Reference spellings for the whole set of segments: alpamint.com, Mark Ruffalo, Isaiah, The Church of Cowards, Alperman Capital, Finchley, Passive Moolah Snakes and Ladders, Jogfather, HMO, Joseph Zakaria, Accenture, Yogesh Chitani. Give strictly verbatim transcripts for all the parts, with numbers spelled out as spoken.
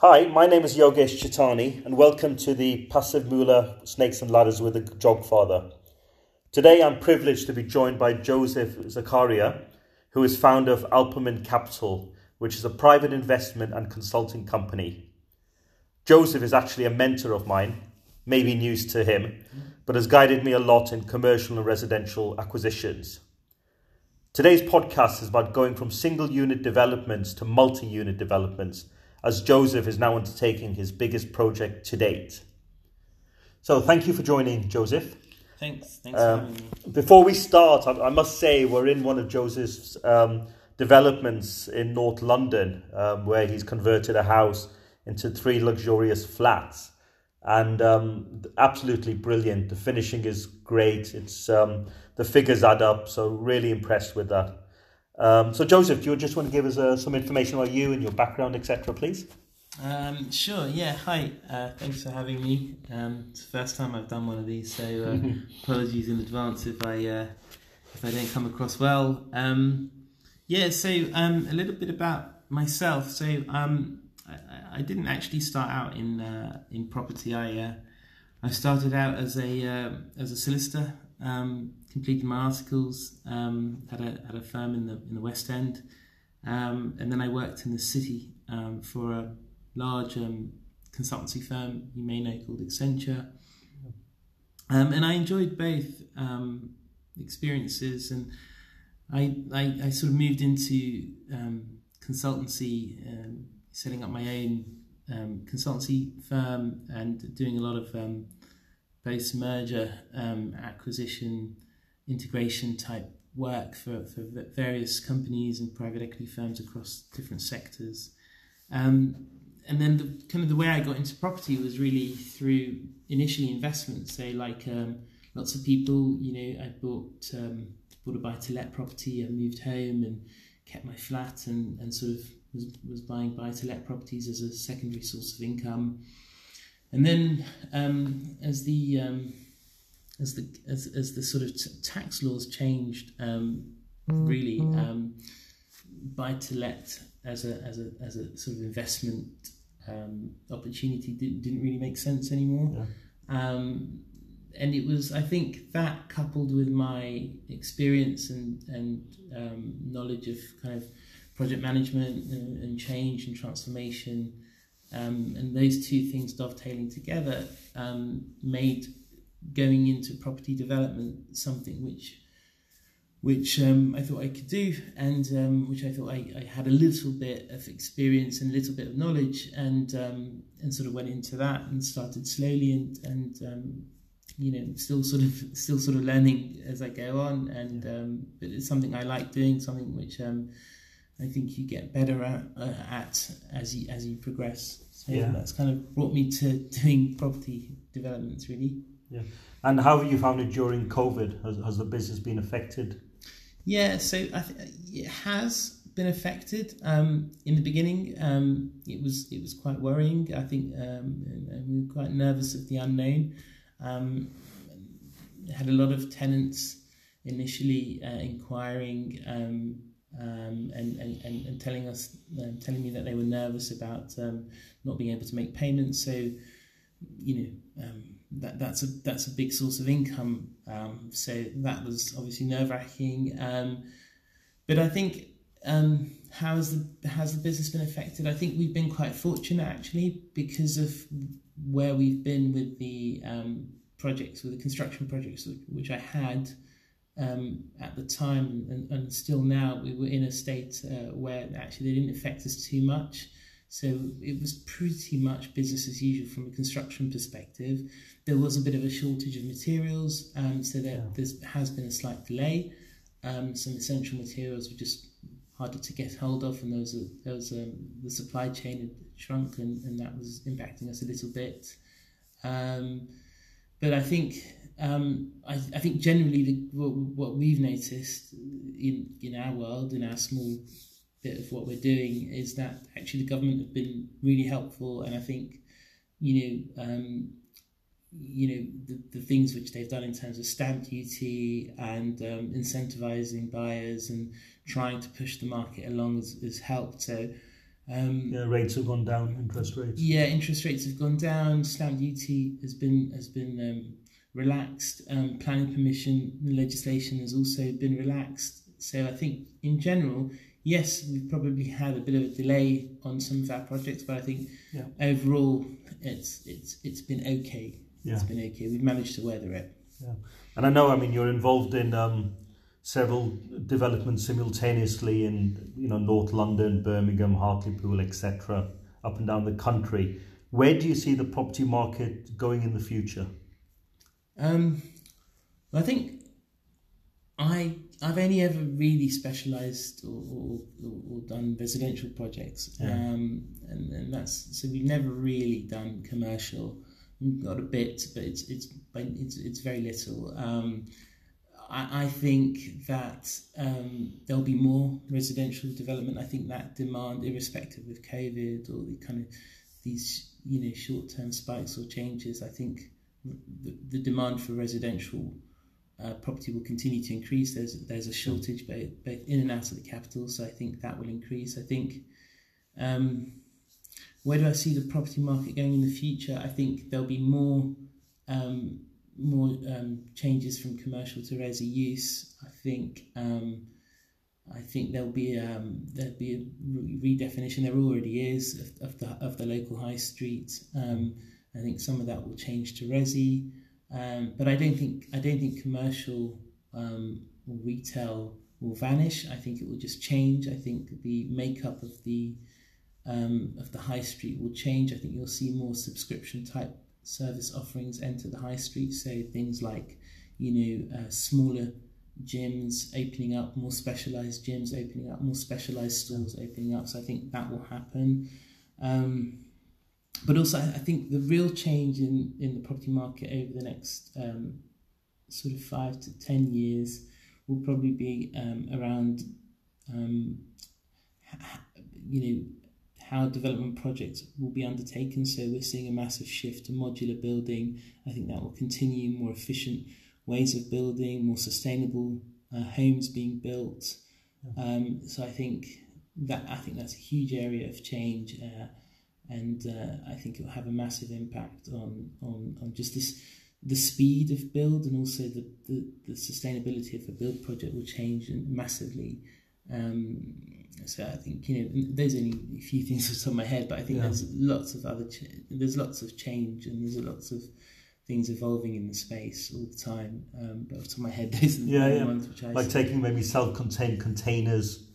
Hi, my name is Yogesh Chitani and welcome to the Passive Moolah Snakes and Ladders with the Jogfather. Today I'm privileged to be joined by Joseph Zakaria, who is founder of Alperman Capital, which is a private investment and consulting company. Joseph is actually a mentor of mine, maybe news to him, but has guided me a lot in commercial and residential acquisitions. Today's podcast is about going from single unit developments to multi-unit developments, as Joseph is now undertaking his biggest project to date. So thank you for joining, Joseph. Thanks. Thanks um, for having me. Before we start, I, I must say we're in one of Joseph's um, developments in North London, um, where he's converted a house into three luxurious flats. And um, absolutely brilliant. The finishing is great. It's um, the figures add up. So really impressed with that. Um, so, Joseph, do you just want to give us uh, some information about you and your background, et cetera, please? Um, sure, yeah. Hi, uh, thanks for having me. Um, it's the first time I've done one of these, so uh, apologies in advance if I uh, if I don't come across well. Um, yeah, so um, a little bit about myself. So, um, I, I didn't actually start out in uh, in property. I uh, I started out as a uh, as a solicitor. Um, completed my articles, um, had a had a firm in the in the West End, um, and then I worked in the city um, for a large um, consultancy firm you may know called Accenture, um, and I enjoyed both um, experiences, and I, I I sort of moved into um, consultancy, um, setting up my own um, consultancy firm and doing a lot of um, both merger, um, acquisition, integration type work for, for various companies and private equity firms across different sectors. Um, and then the kind of the way I got into property was really through initially investments. So like um, lots of people, you know, I bought um, bought a buy-to-let property. I moved home and kept my flat and, and sort of was, was buying buy-to-let properties as a secondary source of income. And then, um, as the um, as the as, as the sort of t- tax laws changed, um, really um, buy-to-let as a as a as a sort of investment um, opportunity didn't didn't really make sense anymore. Yeah. Um, and it was, I think, that coupled with my experience and and um, knowledge of kind of project management and, and change and transformation. Um, and those two things dovetailing together um, made going into property development something which which um, I thought I could do, and um, which I thought I, I had a little bit of experience and a little bit of knowledge, and um, and sort of went into that and started slowly and and um, you know still sort of still sort of learning as I go on, and um, but it's something I like doing, something which um, I think you get better at, uh, at as you as you progress. So yeah. That's kind of brought me to doing property developments, really. Yeah. And how have you found it during COVID? Has, has the business been affected? Yeah, so I th- it has been affected. Um, in the beginning, um, it was it was quite worrying. I think um, we were quite nervous of the unknown. Um, had a lot of tenants initially uh, inquiring. Um, Um, and, and, and telling us, um, telling me that they were nervous about um, not being able to make payments. So, you know, um, that that's a that's a big source of income. Um, so that was obviously nerve-wracking. Um, but I think um, how has the has the business been affected? I think we've been quite fortunate actually because of where we've been with the um, projects, with the construction projects which I had. Um, at the time and, and still now, we were in a state uh, where actually they didn't affect us too much. So it was pretty much business as usual from a construction perspective. There was a bit of a shortage of materials, um, so there yeah. has been a slight delay. Um, some essential materials were just harder to get hold of, and there was a, there was a, the supply chain had shrunk, and, and that was impacting us a little bit. Um, but I think... Um, I, I think generally the, what, what we've noticed in in our world, in our small bit of what we're doing, is that actually the government have been really helpful, and I think you know um, you know the, the things which they've done in terms of stamp duty and um, incentivizing buyers and trying to push the market along has, has helped. So Um, yeah, rates have gone down. Interest rates. Yeah, interest rates have gone down. Stamp duty has been has been um, relaxed. Um, planning permission legislation has also been relaxed. So I think in general, yes, we've probably had a bit of a delay on some of our projects, but I think yeah. overall, it's it's it's been okay. Yeah. It's been okay. We've managed to weather it. Yeah, and I know. I mean, you're involved in um, several developments simultaneously in you know North London, Birmingham, Hartlepool, et cetera, up and down the country. Where do you see the property market going in the future? Um, I think I. I've only ever really specialised or, or, or done residential projects, yeah. um, and, and that's so we've never really done commercial. We've got a bit, but it's it's it's, it's very little. Um, I, I think that um, there'll be more residential development. I think that demand, irrespective of COVID or the kind of these you know short term spikes or changes, I think the, the demand for residential Uh, property will continue to increase. There's there's a shortage both, both in and out of the capital, so I think that will increase. I think, um, where do I see the property market going in the future? I think there'll be more um, more um, changes from commercial to resi use. I think um, I think there'll be um, there'll be a redefinition. There already is of, of the of the local high street. Um, I think some of that will change to resi. Um, but I don't think I don't think commercial um, or retail will vanish. I think it will just change. I think the makeup of the um, of the high street will change. I think you'll see more subscription type service offerings enter the high street. So things like you know uh, smaller gyms opening up, more specialised gyms opening up, more specialised stores opening up. So I think that will happen. Um, But also, I think the real change in, in the property market over the next um, sort of five to ten years will probably be um, around, um, you know, how development projects will be undertaken. So we're seeing a massive shift to modular building. I think that will continue. More efficient ways of building, more sustainable uh, homes being built. Um, so I think that I think that's a huge area of change. Uh, And uh, I think it will have a massive impact on, on, on just this the speed of build, and also the, the, the sustainability of a build project will change massively. Um, so I think you know there's only a few things off the top of my head, but I think yeah. there's lots of other ch- there's lots of change, and there's lots of things evolving in the space all the time. Um, but off the top of my head, those are the yeah, yeah. ones which I like see. Taking maybe self-contained containers.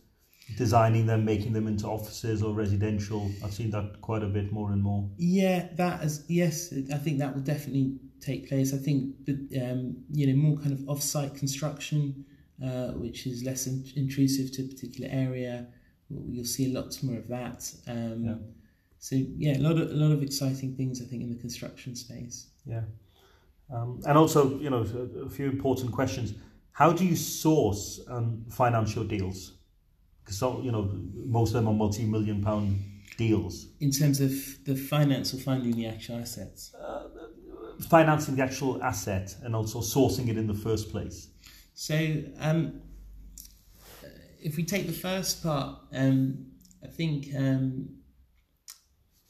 Designing them, making them into offices or residential. I've seen that quite a bit more and more. Yeah, that is, yes, I think that will definitely take place. I think that, um, you know, more kind of off-site construction, uh, which is less in- intrusive to a particular area. You'll see lots more of that. Um, yeah. So, yeah, a lot of, a lot of exciting things, I think, in the construction space. Yeah. Um, and also, you know, a, a few important questions. How do you source and um, finance your deals? So, you know, most of them are multi-million pound deals. In terms of the finance or finding the actual assets? Uh, financing the actual asset and also sourcing it in the first place. So, um, if we take the first part, um, I think um,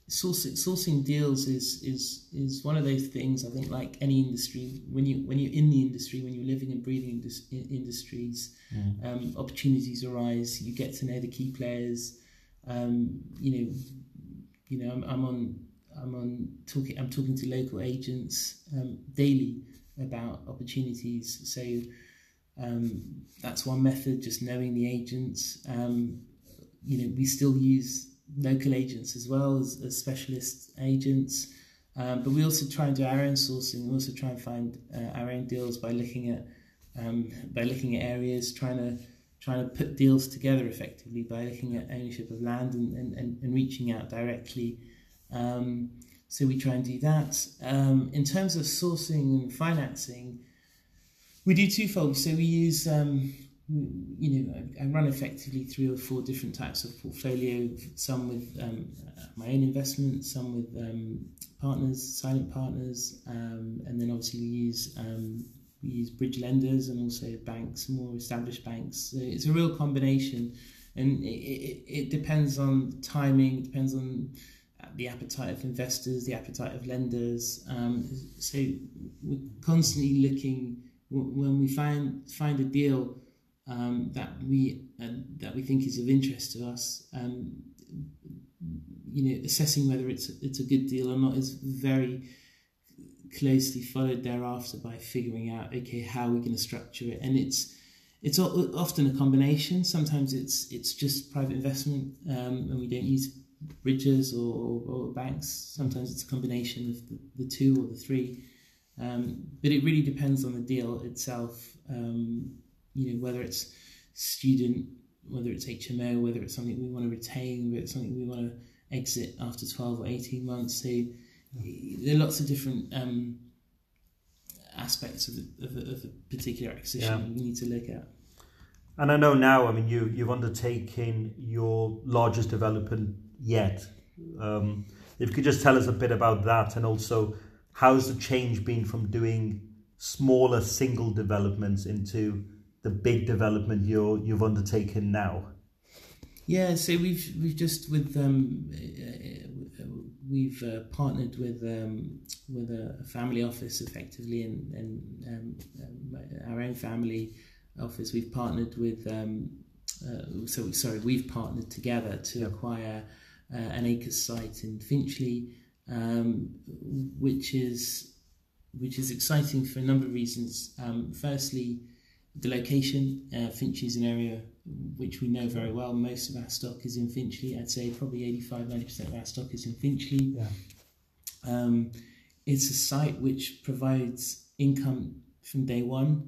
sourcing, sourcing deals is, is is one of those things, I think, like any industry, when, you, when you're in the industry, when you're living and breathing in industries, mm. um, opportunities arise, you get to know the key players. Um, you know, you know, I'm, I'm on, I'm on talking, I'm talking to local agents um, daily about opportunities. So um, that's one method, just knowing the agents. Um, you know, we still use local agents as well as, as specialist agents, um, but we also try and do our own sourcing. We also try and find uh, our own deals by looking at um, by looking at areas, trying to trying to put deals together effectively by looking at ownership of land and, and, and, and reaching out directly. Um, so we try and do that. Um, in terms of sourcing and financing, we do twofold. So we use. Um, You know, I run effectively three or four different types of portfolio, some with um, my own investments, some with um, partners, silent partners, um, and then obviously we use um, we use bridge lenders and also banks, more established banks. So it's a real combination. And it, it, it depends on timing, depends on the appetite of investors, the appetite of lenders. Um, so we're constantly looking when we find find a deal um, that we uh, that we think is of interest to us. Um, you know, assessing whether it's it's a good deal or not is very closely followed thereafter by figuring out, okay, how we're going to structure it. And it's it's often a combination. Sometimes it's it's just private investment, um, and we don't use bridges or, or banks. Sometimes it's a combination of the, the two or the three, um, but it really depends on the deal itself. Um, you know, whether it's student, whether it's H M O, whether it's something we want to retain, whether it's something we want to exit after twelve or eighteen months. So yeah, there are lots of different um, aspects of, the, of, a, of a particular acquisition, yeah, we need to look at. And I know now, I mean, you you've undertaken your largest development yet. Um, if you could just tell us a bit about that, and also how's the change been from doing smaller single developments into the big development you're you've undertaken now? Yeah, so we've we've just with um, we've uh, partnered with um, with a family office effectively, and, and um, our own family office. We've partnered with. Um, Uh, so sorry, we've partnered together to acquire uh, an acre site in Finchley, um, which is which is exciting for a number of reasons. Um, firstly, the location. Uh, Finchley is an area which we know very well. Most of our stock is in Finchley. I'd say probably eighty-five, ninety percent of our stock is in Finchley. Yeah. Um, it's a site which provides income from day one.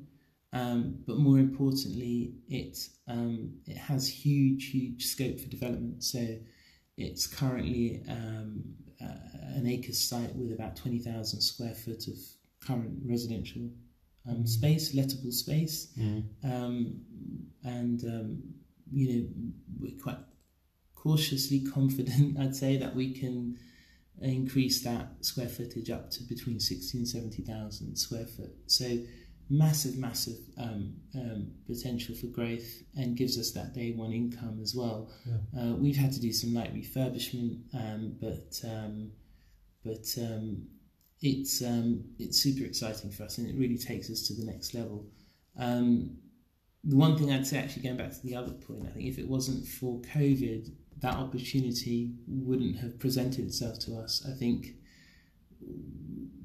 Um, but more importantly, it um, it has huge, huge scope for development. So it's currently um, uh, an acre site with about twenty thousand square foot of current residential um, mm. space, lettable space. Mm. Um, and, um, you know, we're quite cautiously confident, I'd say, that we can increase that square footage up to between sixty and seventy thousand square foot. So massive, massive um, um, potential for growth, and gives us that day one income as well. Yeah. Uh, we've had to do some light refurbishment, um, but um, but um, it's um, it's super exciting for us, and it really takes us to the next level. Um, the one thing I'd say, actually, going back to the other point, I think if it wasn't for COVID, that opportunity wouldn't have presented itself to us. I think,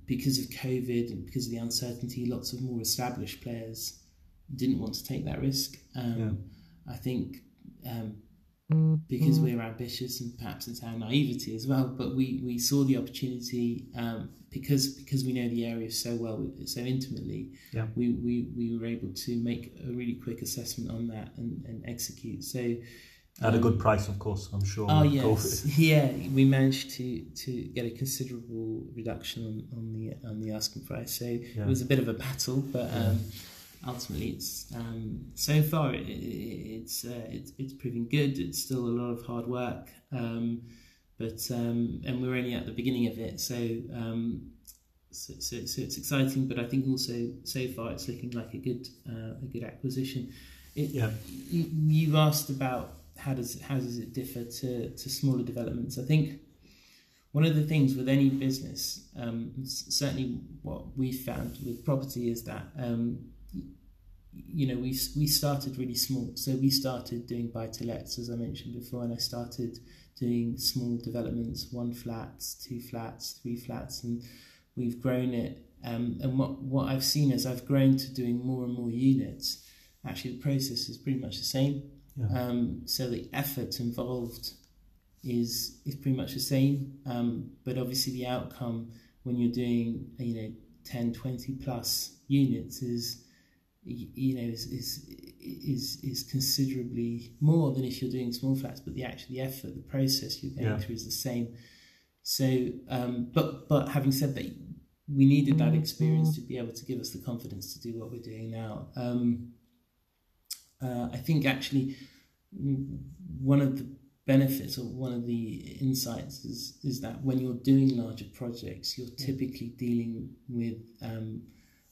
because of COVID and because of the uncertainty, lots of more established players didn't want to take that risk. Um, yeah. I think um, because we're ambitious, and perhaps it's our naivety as well, but we, we saw the opportunity um, because because we know the area so well, so intimately, yeah. we, we, we were able to make a really quick assessment on that and, and execute. So at a good price, of course, I'm sure. Oh, yes. Yeah, we managed to, to get a considerable reduction on, on the on the asking price. So yeah, it was a bit of a battle, but um, ultimately, it's um, so far it, it's uh, it's it's proving good. It's still a lot of hard work, um, but um, and we're only at the beginning of it. So, um, so so so it's exciting, but I think also so far it's looking like a good uh, a good acquisition. It, yeah. You, you've asked about, how does how does it differ to, to smaller developments? I think one of the things with any business, um, certainly what we found with property, is that um, you know we we started really small. So we started doing buy-to-lets, as I mentioned before, and I started doing small developments, one flat, two flats, three flats, and we've grown it. Um, and what what I've seen is I've grown to doing more and more units. Actually, the process is pretty much the same. Yeah. Um, so the effort involved is is pretty much the same, um, but obviously the outcome when you're doing you know ten, twenty plus units is you know is is is, is considerably more than if you're doing small flats. But the actual the effort, the process you're going yeah. through is the same. So, um, but but having said that, we needed that experience to be able to give us the confidence to do what we're doing now. Um, Uh, I think actually one of the benefits or one of the insights is is that when you're doing larger projects, you're typically dealing with um,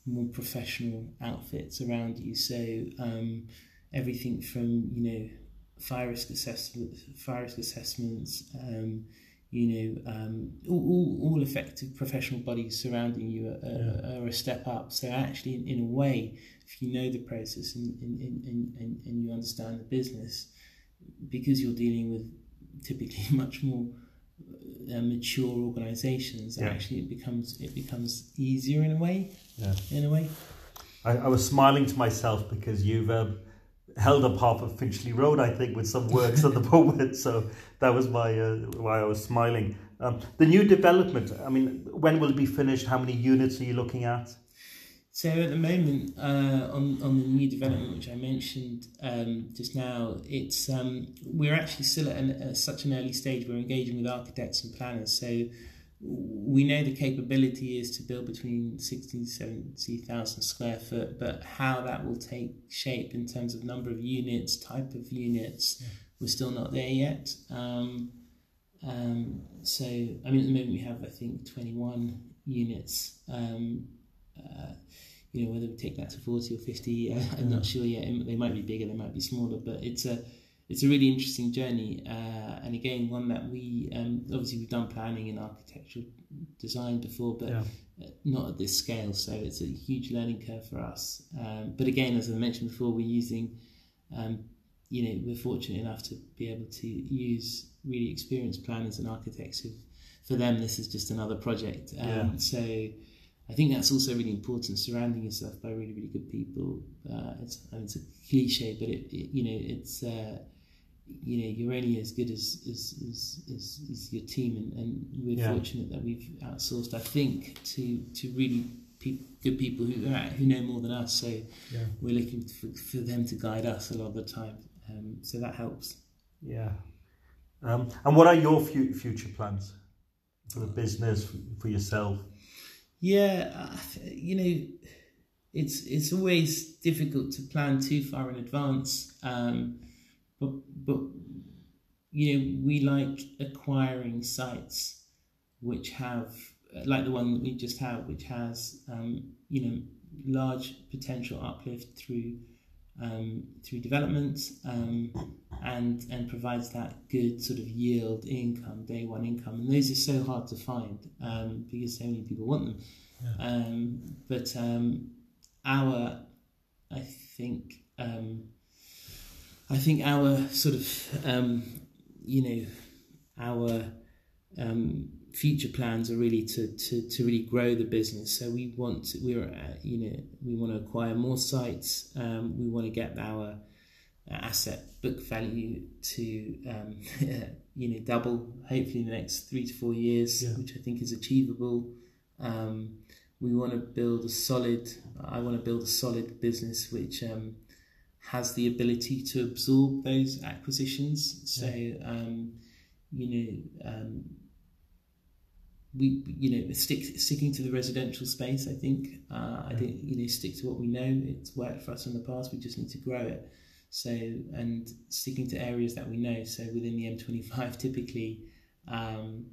more professional outfits around you. So um, everything from you know fire risk assessments, fire risk assessments, um, you know, um, all, all, all effective professional bodies surrounding you are, yeah. are, are a step up. So actually, in, in a way, if you know the process and, and, and, and, and you understand the business, because you're dealing with typically much more uh, mature organisations, yeah. actually it becomes it becomes easier in a way. Yeah. In a way. I, I was smiling to myself because you've um, held up half of Finchley Road, I think, with some works at the moment. So that was my uh, why I was smiling. Um, the new development, I mean, when will it be finished? How many units are you looking at? So at the moment, uh, on, on the new development, which I mentioned um, just now, it's um, we're actually still at, an, at such an early stage. We're engaging with architects and planners. So we know the capability is to build between sixty thousand and seventy thousand square foot, but how that will take shape in terms of number of units, type of units, yeah. we're still not there yet. Um, um, so, I mean, at the moment we have, I think, twenty-one units. Um, uh, you know, whether we take that to forty or fifty, uh, I'm not sure yet. They might be bigger, they might be smaller, but it's a It's a really interesting journey, uh, and again, one that we um, obviously we've done planning and architectural design before, but yeah. not at this scale. So it's a huge learning curve for us. Um, but again, as I mentioned before, we're using, um, you know, we're fortunate enough to be able to use really experienced planners and architects who, for them, this is just another project. Um, yeah. So I think that's also really important. Surrounding yourself by really, really good people. Uh, it's I mean, it's a cliche, but it, it you know it's. Uh, you know, you're only as good as as, as, as, as your team, and, and we're yeah. fortunate that we've outsourced, I think, to to really pe good people who are, who know more than us. So yeah. we're looking for, for them to guide us a lot of the time. Um, so that helps. Yeah. Um, and what are your fu future plans for the business, for, for yourself? Yeah, uh, you know, it's it's always difficult to plan too far in advance. Um, But, but, you know, we like acquiring sites which have, like the one that we just have, which has, um, you know, large potential uplift through um, through development um, and, and provides that good sort of yield income, day one income. And those are so hard to find um, because so many people want them. Yeah. Um, but um, our, I think... Um, I think our sort of, um, you know, our um, future plans are really to, to, to really grow the business. So we want, to, we're, uh, you know, we want to acquire more sites. Um, we want to get our asset book value to, um, you know, double hopefully in the next three to four years, yeah. which I think is achievable. Um, we want to build a solid. I want to build a solid business which. Um, has the ability to absorb those acquisitions. So, yeah. um, you know, um, we, you know, stick, sticking to the residential space, I think. Uh, yeah. I think, you know, stick to what we know. It's worked for us in the past. We just need to grow it. So, and sticking to areas that we know. So within the M twenty-five, typically. Um,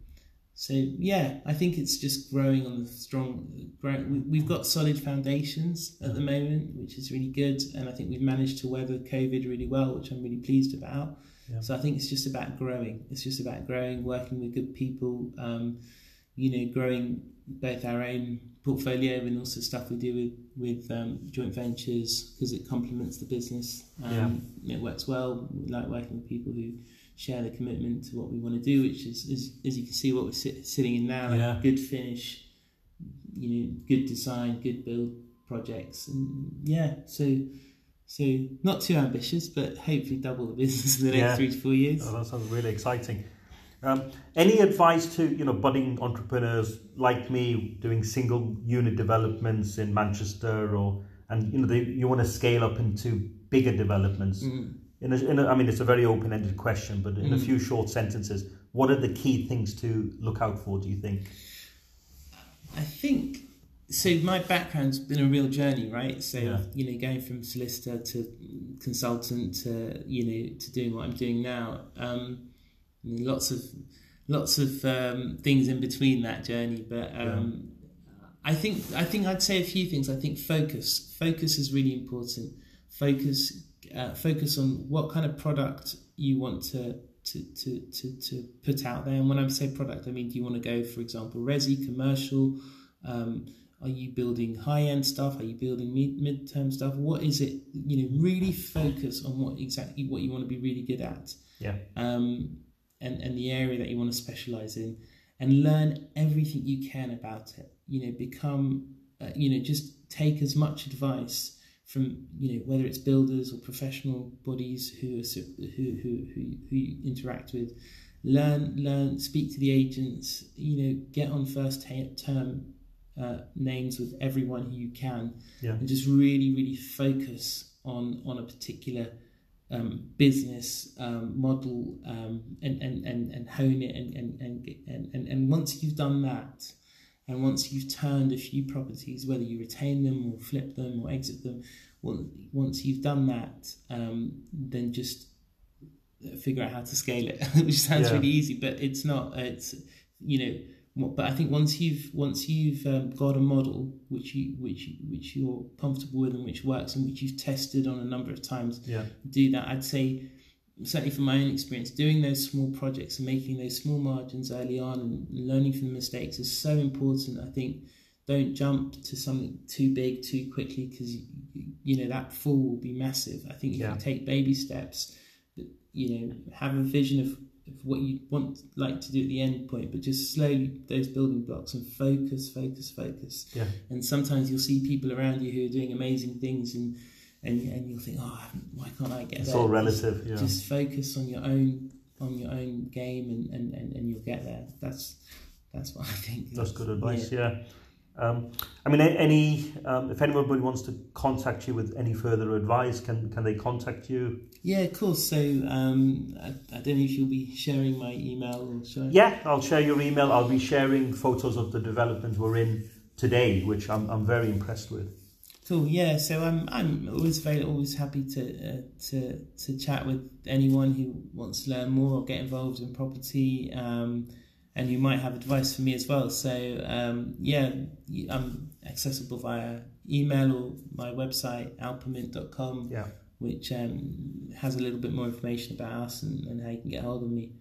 so, yeah, I think it's just growing on the strong... Growing. We've got solid foundations at the moment, which is really good. And I think we've managed to weather COVID really well, which I'm really pleased about. Yeah. So I think it's just about growing. It's just about growing, working with good people, um, you know, growing both our own portfolio and also stuff we do with, with um, joint ventures because it complements the business. Um, yeah. It works well. We like working with people who... share the commitment to what we want to do, which is, is as you can see, what we're sit, sitting in now, like yeah. good finish, you know, good design, good build projects, and yeah, so so not too ambitious, but hopefully double the business in the yeah. next three to four years. Oh, that sounds really exciting. Um, any advice to you know budding entrepreneurs like me doing single unit developments in Manchester, or and you know they, you want to scale up into bigger developments? Mm. In a, in a, I mean, it's a very open-ended question, but in mm. a few short sentences, what are the key things to look out for, do you think? I think, so my background's been a real journey, right? So, yeah. you know, going from solicitor to consultant to, you know, to doing what I'm doing now. Um, lots of, lots of um, things in between that journey, but um, yeah. I think, I think I'd say a few things. I think focus. Focus is really important. Focus... Uh, focus on what kind of product you want to to to to, to put out there. And when I say product, I mean, do you want to go, for example, resi, commercial? Um, are you building high-end stuff? Are you building mid-term stuff? What is it? You know, really focus on what exactly what you want to be really good at. Yeah. Um, and and the area that you want to specialize in, and learn everything you can about it. You know, become, uh, you know, just take as much advice from, you know, whether it's builders or professional bodies who are, who who who who you interact with. Learn, learn, speak to the agents. You know, get on first term uh, names with everyone who you can, yeah. and just really, really focus on on a particular um, business um, model, um, and, and and and hone it. And and and and and once you've done that, and once you've turned a few properties, whether you retain them or flip them or exit them, well, once you've done that, um, then just figure out how to scale it, which sounds yeah. really easy, but it's not. It's, you know, but I think once you've once you've um, got a model which you which which you're comfortable with and which works and which you've tested on a number of times, yeah. do that. I'd say, certainly from my own experience, doing those small projects and making those small margins early on and learning from mistakes is so important. I think don't jump to something too big too quickly, because you know that fall will be massive. I think if yeah. you take baby steps, you know, have a vision of, of what you want like to do at the end point, but just slowly those building blocks and focus, focus, focus. Yeah. And sometimes you'll see people around you who are doing amazing things, and And, and you'll think, oh, why can't I get there? It's all relative. Yeah. Just focus on your own on your own game, and, and, and, and you'll get there. That's that's what I think. That's good advice. Yeah. yeah. Um, I mean, any um, if anybody wants to contact you with any further advice, can can they contact you? Yeah, of course. So um, I, I don't know if you'll be sharing my email or should I? Yeah, I'll share your email. I'll be sharing photos of the development we're in today, which I'm I'm very impressed with. Cool. Yeah. So I'm I'm always very always happy to uh, to to chat with anyone who wants to learn more or get involved in property, um, and you might have advice for me as well. So um, yeah, I'm accessible via email or my website alpamint dot com, yeah. which um, has a little bit more information about us and, and how you can get hold of me.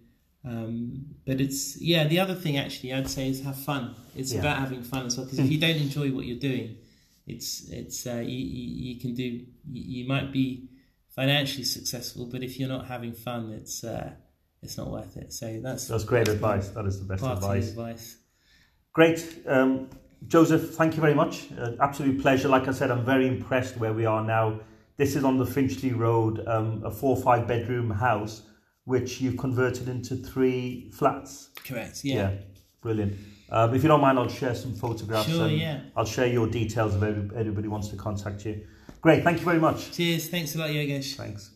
Um, but it's yeah. The other thing actually I'd say is have fun. It's yeah. about having fun as well, because if you don't enjoy what you're doing, It's it's uh, you, you you can do you, you might be financially successful, but if you're not having fun, it's uh, it's not worth it. So that's that's great that's advice. That is the best advice. advice. Great, um, Joseph. Thank you very much. Uh, absolute pleasure. Like I said, I'm very impressed where we are now. This is on the Finchley Road, um, a four or five bedroom house, which you've converted into three flats. Correct. Yeah. yeah. Brilliant. Um, if you don't mind, I'll share some photographs. Sure, and yeah. I'll share your details if everybody wants to contact you. Great, thank you very much. Cheers, thanks a lot, Yogesh. Thanks.